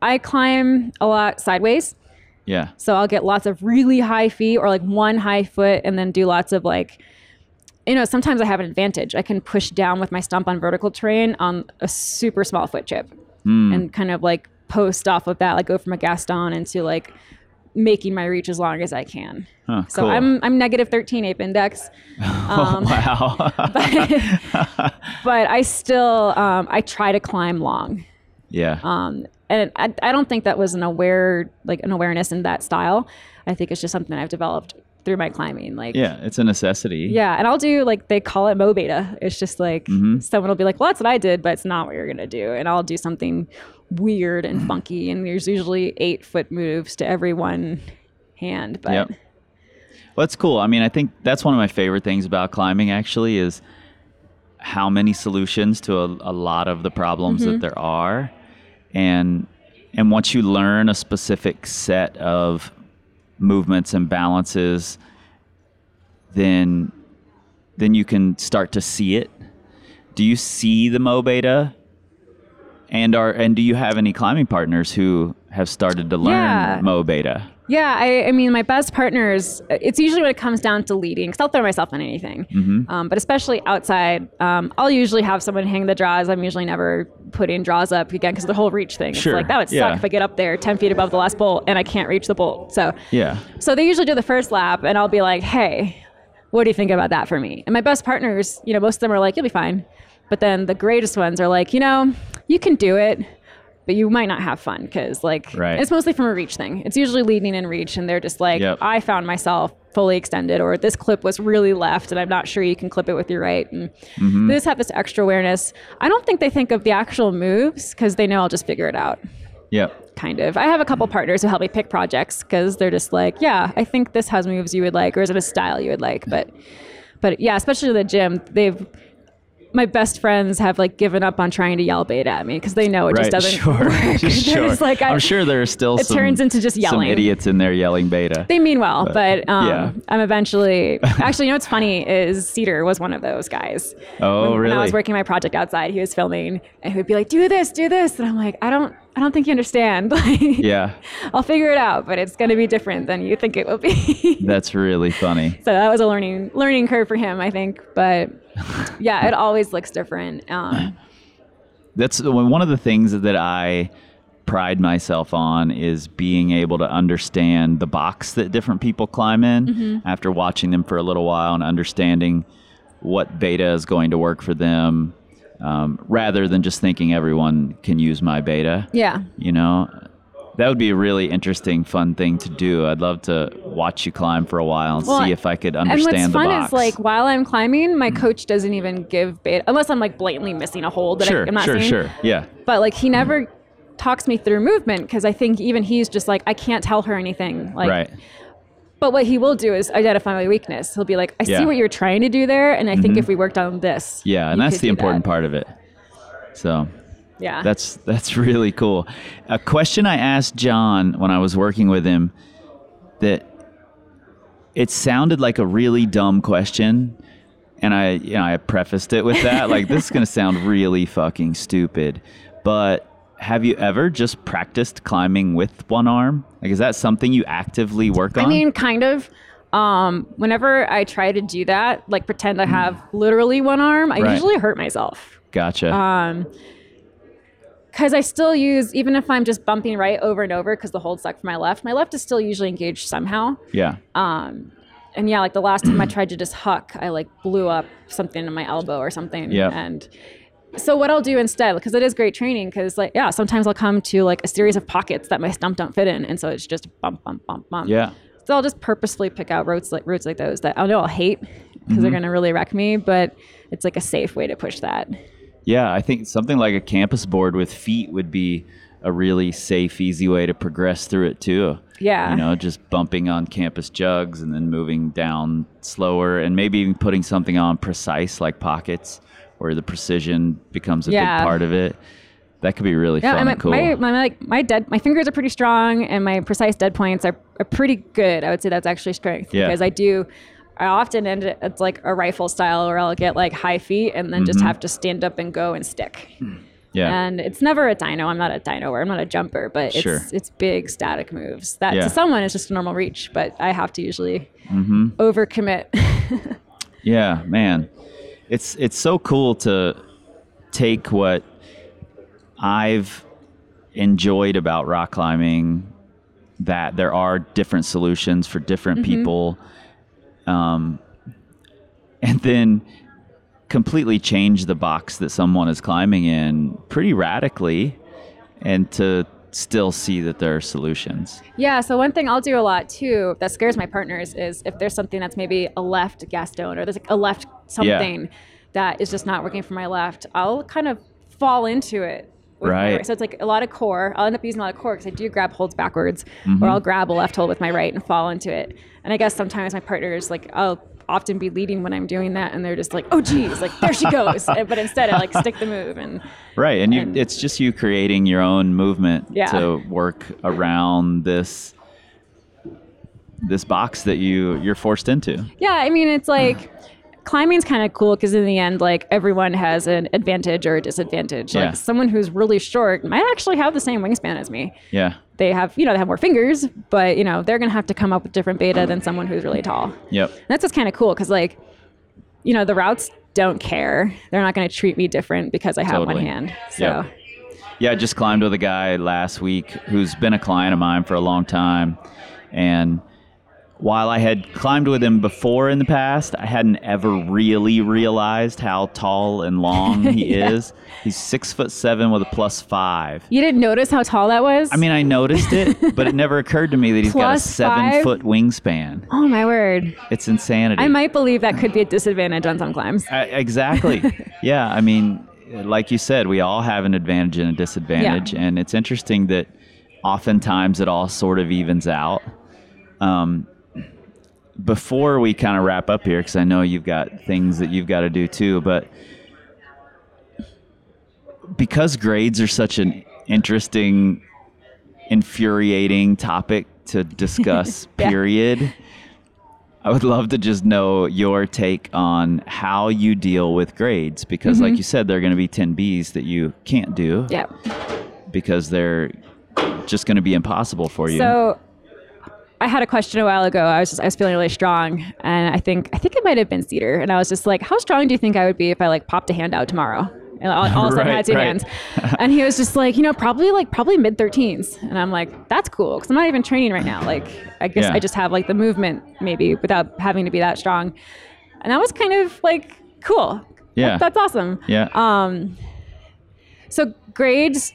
I climb a lot sideways. Yeah. So I'll get lots of really high feet or like one high foot, and then do lots of like, you know, sometimes I have an advantage. I can push down with my stump on vertical terrain on a super small foot chip and kind of like post off of that, like go from a Gaston into like making my reach as long as I can. Huh, so cool. I'm negative 13 ape index. Wow. but I still, I try to climb long. Yeah. And I don't think that was an awareness in that style. I think it's just something I've developed through my climbing. Like, yeah, it's a necessity. Yeah. And I'll do like, they call it mo beta. It's just like, someone will be like, well, that's what I did, but it's not what you're going to do. And I'll do something weird and funky, and there's usually 8-foot moves to every one hand, but well, that's cool. I mean, I think that's one of my favorite things about climbing actually is how many solutions to a lot of the problems that there are, and once you learn a specific set of movements and balances, then you can start to see it. Do you see the mo beta? And do you have any climbing partners who have started to learn mo beta? Yeah, I mean, my best partners, it's usually when it comes down to leading, because I'll throw myself on anything. But especially outside, I'll usually have someone hang the draws. I'm usually never putting draws up again, because the whole reach thing. Sure. It's like, that would suck if I get up there 10 feet above the last bolt and I can't reach the bolt. So they usually do the first lap, and I'll be like, hey, what do you think about that for me? And my best partners, you know, most of them are like, you'll be fine. But then the greatest ones are like, you know, you can do it, but you might not have fun, because like, it's mostly from a reach thing. It's usually leading in reach, and they're just like, I found myself fully extended, or this clip was really left, and I'm not sure you can clip it with your right. And they just have this extra awareness. I don't think they think of the actual moves, because they know I'll just figure it out. Yeah. Kind of. I have a couple partners who help me pick projects, because they're just like, yeah, I think this has moves you would like, or is it a style you would like? But yeah, especially the gym, my best friends have like given up on trying to yell beta at me, because they know it just doesn't work. Just like, I'm sure there are still it turns into just yelling. Some idiots in there yelling beta. They mean well, but yeah. I'm eventually... Actually, you know what's funny is Cedar was one of those guys. Oh, really? When I was working my project outside, he was filming, and he would be like, do this, do this. And I'm like, I don't I don't think you understand. Yeah. I'll figure it out, but it's going to be different than you think it will be. That's really funny. So that was a learning curve for him, I think. But yeah, it always looks different. That's one of the things that I pride myself on, is being able to understand the box that different people climb in after watching them for a little while and understanding what beta is going to work for them. Rather than just thinking everyone can use my beta. Yeah. You know, that would be a really interesting, fun thing to do. I'd love to watch you climb for a while and see if I could understand the box. And what's fun is, like, while I'm climbing, my coach doesn't even give beta, unless I'm, like, blatantly missing a hold that I'm not seeing. Sure, yeah. But, like, he never talks me through movement, because I think even he's just like, I can't tell her anything. Like, right. But what he will do is identify my weakness. He'll be like, I see what you're trying to do there, and I think if we worked on this. Yeah, and that's the important part of it. So yeah, that's really cool. A question I asked John when I was working with him, that it sounded like a really dumb question, and I prefaced it with that, like, this is going to sound really fucking stupid, but have you ever just practiced climbing with one arm? Like, is that something you actively work on? I mean, kind of. Whenever I try to do that, like pretend I have literally one arm, I usually hurt myself. Gotcha. Because I still use, even if I'm just bumping right over and over because the holds suck for my left is still usually engaged somehow. Yeah. And yeah, like the last time I tried to just huck, I like blew up something in my elbow or something. Yeah. And so what I'll do instead, because it is great training, because like, yeah, sometimes I'll come to like a series of pockets that my stump don't fit in. And so it's just bump, bump, bump, bump. Yeah. So I'll just purposefully pick out routes like those that I know I'll hate because they're going to really wreck me, but it's like a safe way to push that. Yeah. I think something like a campus board with feet would be a really safe, easy way to progress through it too. Yeah. You know, just bumping on campus jugs and then moving down slower, and maybe even putting something on precise like pockets, where the precision becomes a big part of it. That could be really fun and cool. My fingers are pretty strong, and my precise dead points are pretty good. I would say that's actually strength, because I often end up, it's like a rifle style where I'll get like high feet and then just have to stand up and go and stick. Yeah. And it's never a dyno. I'm not a dyno, or I'm not a jumper, but it's big static moves. That to someone is just a normal reach, but I have to usually overcommit. Yeah, man. It's so cool to take what I've enjoyed about rock climbing, that there are different solutions for different people, and then completely change the box that someone is climbing in pretty radically, and to still see that there are solutions. Yeah, so one thing I'll do a lot too that scares my partners is if there's something that's maybe a left Gaston, or there's like a left something that is just not working for my left, I'll kind of fall into it. Right. So it's like a lot of core. I'll end up using a lot of core because I do grab holds backwards, or I'll grab a left hold with my right and fall into it. And I guess sometimes my partners, like, I'll often be leading when I'm doing that, and they're just like, oh geez, like there she goes. But instead I like stick the move and it's just you creating your own movement to work around this box that you're forced into. Yeah, I mean, it's like climbing's kind of cool because in the end, like, everyone has an advantage or a disadvantage. Like someone who's really short might actually have the same wingspan as me. Yeah. They have more fingers, but you know, they're going to have to come up with different beta than someone who's really tall. Yep. And that's what's kind of cool, because like, you know, the routes don't care. They're not going to treat me different because I have one hand. So. Yep. Yeah. I just climbed with a guy last week who's been a client of mine for a long time. And while I had climbed with him before in the past, I hadn't ever really realized how tall and long he is. He's 6'7" with a +5. You didn't notice how tall that was? I mean, I noticed it, but it never occurred to me that he's got a 7-foot wingspan. Oh my word. It's insanity. I might believe that could be a disadvantage on some climbs. Exactly. Yeah. I mean, like you said, we all have an advantage and a disadvantage. Yeah. And it's interesting that oftentimes it all sort of evens out. Before we kind of wrap up here, because I know you've got things that you've got to do too, but because grades are such an interesting, infuriating topic to discuss, period, I would love to just know your take on how you deal with grades, because like you said, there are going to be 10 Bs that you can't do. Yeah. because they're just going to be impossible for you. So I had a question a while ago. I was feeling really strong, and I think it might have been Cedar, and I was just like, how strong do you think I would be if I like popped a hand out tomorrow? And all of a sudden I had two hands. And he was just like, you know, probably mid 13s. And I'm like, that's cool, because I'm not even training right now. Like, I guess I just have like the movement maybe without having to be that strong. And that was kind of like, cool. Yeah. That's awesome. Yeah. So grades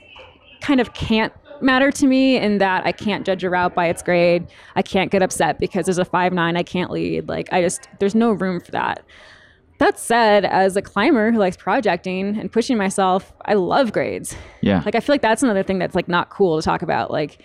kind of can't matter to me in that I can't judge a route by its grade. I can't get upset because there's a 5.9 I can't lead. Like, there's no room for that. That said, as a climber who likes projecting and pushing myself, I love grades. Yeah. Like, I feel like that's another thing that's like not cool to talk about. Like,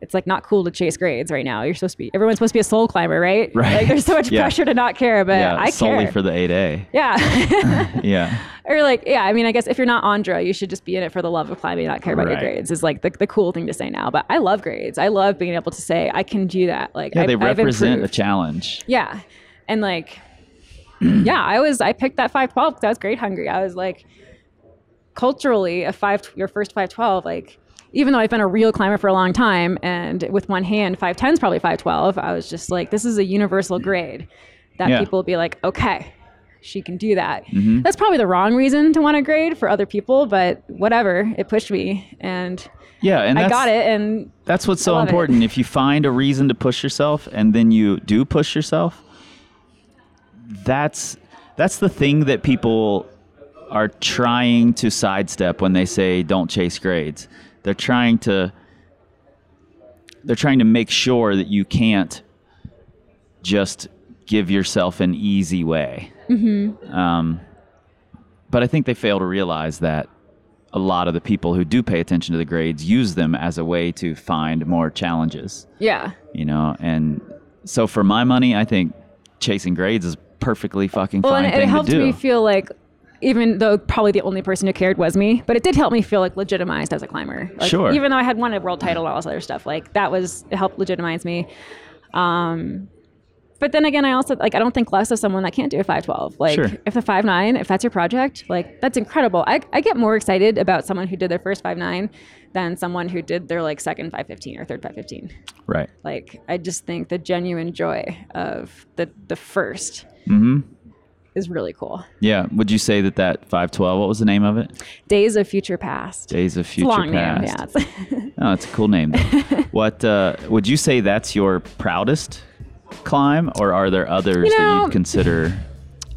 it's like not cool to chase grades right now. Everyone's supposed to be a soul climber, right? Right. Like, there's so much pressure to not care, but I care. Solely for the 8A. Yeah. Yeah. Or like, yeah, I mean, I guess if you're not Andra, you should just be in it for the love of climbing and not care about your grades is like the cool thing to say now. But I love grades. I love being able to say, I can do that. Like, yeah, they represent a challenge. Yeah. And like, yeah, I picked that 512 because I was grade hungry. I was like, culturally, your first 512, like, even though I've been a real climber for a long time, and with one hand, 510's probably 512, I was just like, this is a universal grade that people will be like, okay, she can do that. Mm-hmm. That's probably the wrong reason to want a grade for other people, but whatever, it pushed me, and I got it. And that's what's so important. If you find a reason to push yourself, and then you do push yourself, that's the thing that people are trying to sidestep when they say don't chase grades. They're trying to make sure that you can't just give yourself an easy way. Mm-hmm. But I think they fail to realize that a lot of the people who do pay attention to the grades use them as a way to find more challenges. Yeah. You know, and so for my money, I think chasing grades is perfectly fucking fine thing to do. Well, and it helped me feel like, even though probably the only person who cared was me, but it did help me feel like legitimized as a climber. Like, sure. Even though I had won a world title and all this other stuff, like it helped legitimize me. But then again, I also like, I don't think less of someone that can't do a 512. Like if the 5.9, if that's your project, like that's incredible. I get more excited about someone who did their first 5.9 than someone who did their like second 5.15 or third 5.15. Right. Like I just think the genuine joy of the first. Mm-hmm. is really cool. Yeah. Would you say that 512, what was the name of it? Days of Future Past. Days of Future Past. Long name, yeah. Oh, it's a cool name. What, would you say that's your proudest climb, or are there others that you'd consider?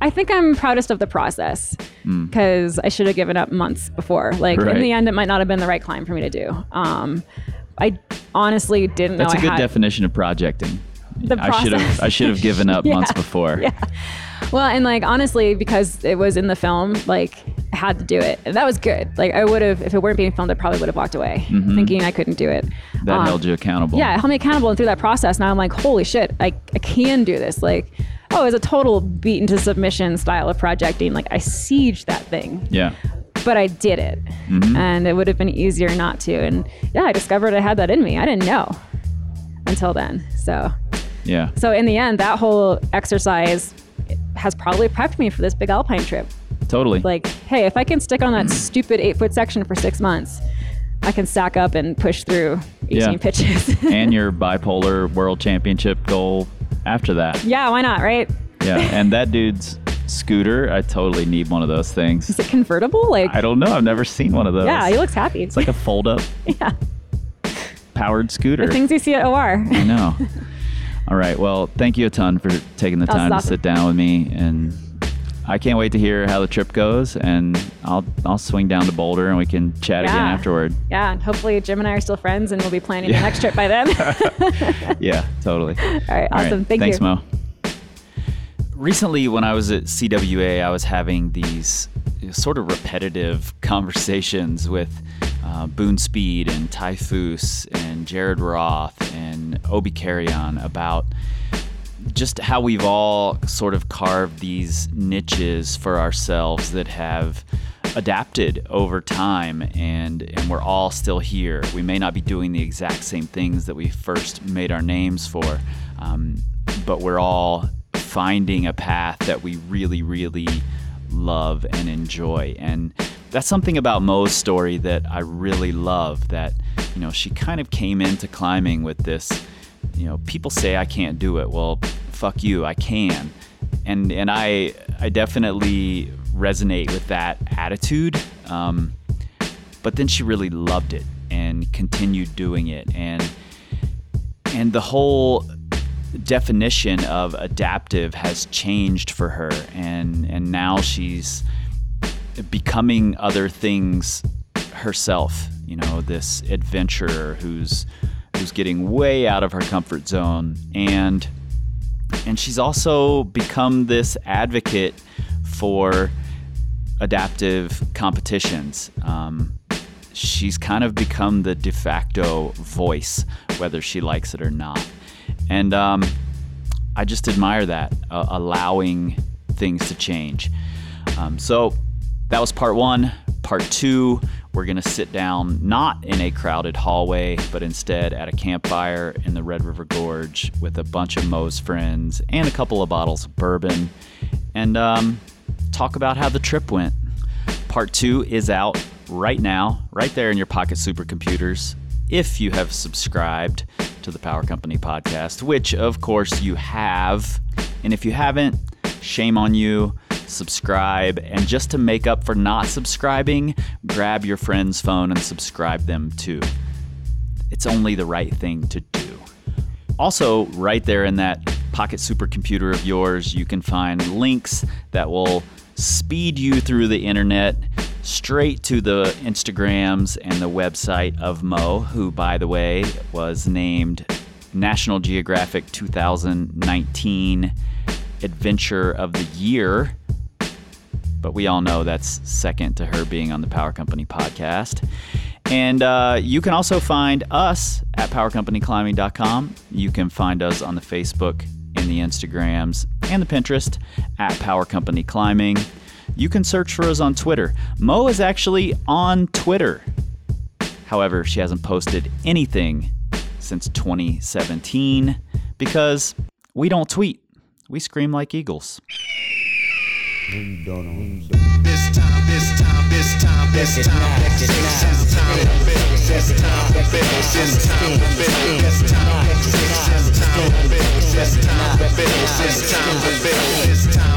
I think I'm proudest of the process because I should have given up months before. Like in the end, it might not have been the right climb for me to do. I honestly didn't know I had. That's a good definition of projecting. I should have given up months before. Yeah. Well, and like, honestly, because it was in the film, like I had to do it, and that was good. Like I would have, if it weren't being filmed, I probably would have walked away thinking I couldn't do it. That held you accountable. Yeah. It held me accountable. And through that process, now I'm like, holy shit, I can do this. Like, oh, it was a total beaten to submission style of projecting. Like I sieged that thing. Yeah. But I did it and it would have been easier not to. And yeah, I discovered I had that in me. I didn't know until then. So. Yeah. So in the end, that whole exercise has probably prepped me for this big alpine trip. Totally. Like, hey, if I can stick on that stupid 8-foot section for 6 months, I can stack up and push through 18 pitches. And your bipolar world championship goal after that. Yeah, why not, right? Yeah, and that dude's scooter, I totally need one of those things. Is it convertible? Like, I don't know. I've never seen one of those. Yeah, he looks happy. It's like a fold-up powered scooter. The things you see at OR. I know. All right. Well, thank you a ton for taking the time to sit down with me, and I can't wait to hear how the trip goes. And I'll swing down to Boulder, and we can chat again afterward. Yeah, and hopefully Jim and I are still friends, and we'll be planning the next trip by then. Yeah, totally. All right. Awesome. All right. Thanks, Mo. Recently, when I was at CWA, I was having these sort of repetitive conversations with Boone Speed and Typhus and Jared Roth and Obi Carrion about just how we've all sort of carved these niches for ourselves that have adapted over time, and we're all still here. We may not be doing the exact same things that we first made our names for, but we're all finding a path that we really, really love and enjoy. And that's something about Mo's story that I really love, that, you know, she kind of came into climbing with this, you know, people say I can't do it. Well, fuck you, I can. And I definitely resonate with that attitude. But then she really loved it and continued doing it. And the whole definition of adaptive has changed for her. And now she's becoming other things herself, you know, this adventurer who's getting way out of her comfort zone. And she's also become this advocate for adaptive competitions. She's kind of become the de facto voice, whether she likes it or not. And I just admire that, allowing things to change. So that was part one. Part two, we're going to sit down not in a crowded hallway, but instead at a campfire in the Red River Gorge with a bunch of Mo's friends and a couple of bottles of bourbon, and talk about how the trip went. Part two is out right now, right there in your pocket supercomputers, if you have subscribed to the Power Company podcast, which of course you have. And if you haven't, shame on you. Subscribe. And just to make up for not subscribing, grab your friend's phone and subscribe them too. It's only the right thing to do. Also, right there in that pocket supercomputer of yours, you can find links that will speed you through the internet straight to the Instagrams and the website of Mo, who, by the way, was named National Geographic 2019 Adventure of the Year. But we all know that's second to her being on the Power Company podcast. And you can also find us at powercompanyclimbing.com. You can find us on the Facebook and the Instagrams and the Pinterest at Power Company Climbing. You can search for us on Twitter. Mo is actually on Twitter. However, she hasn't posted anything since 2017 because we don't tweet. We scream like eagles. This time.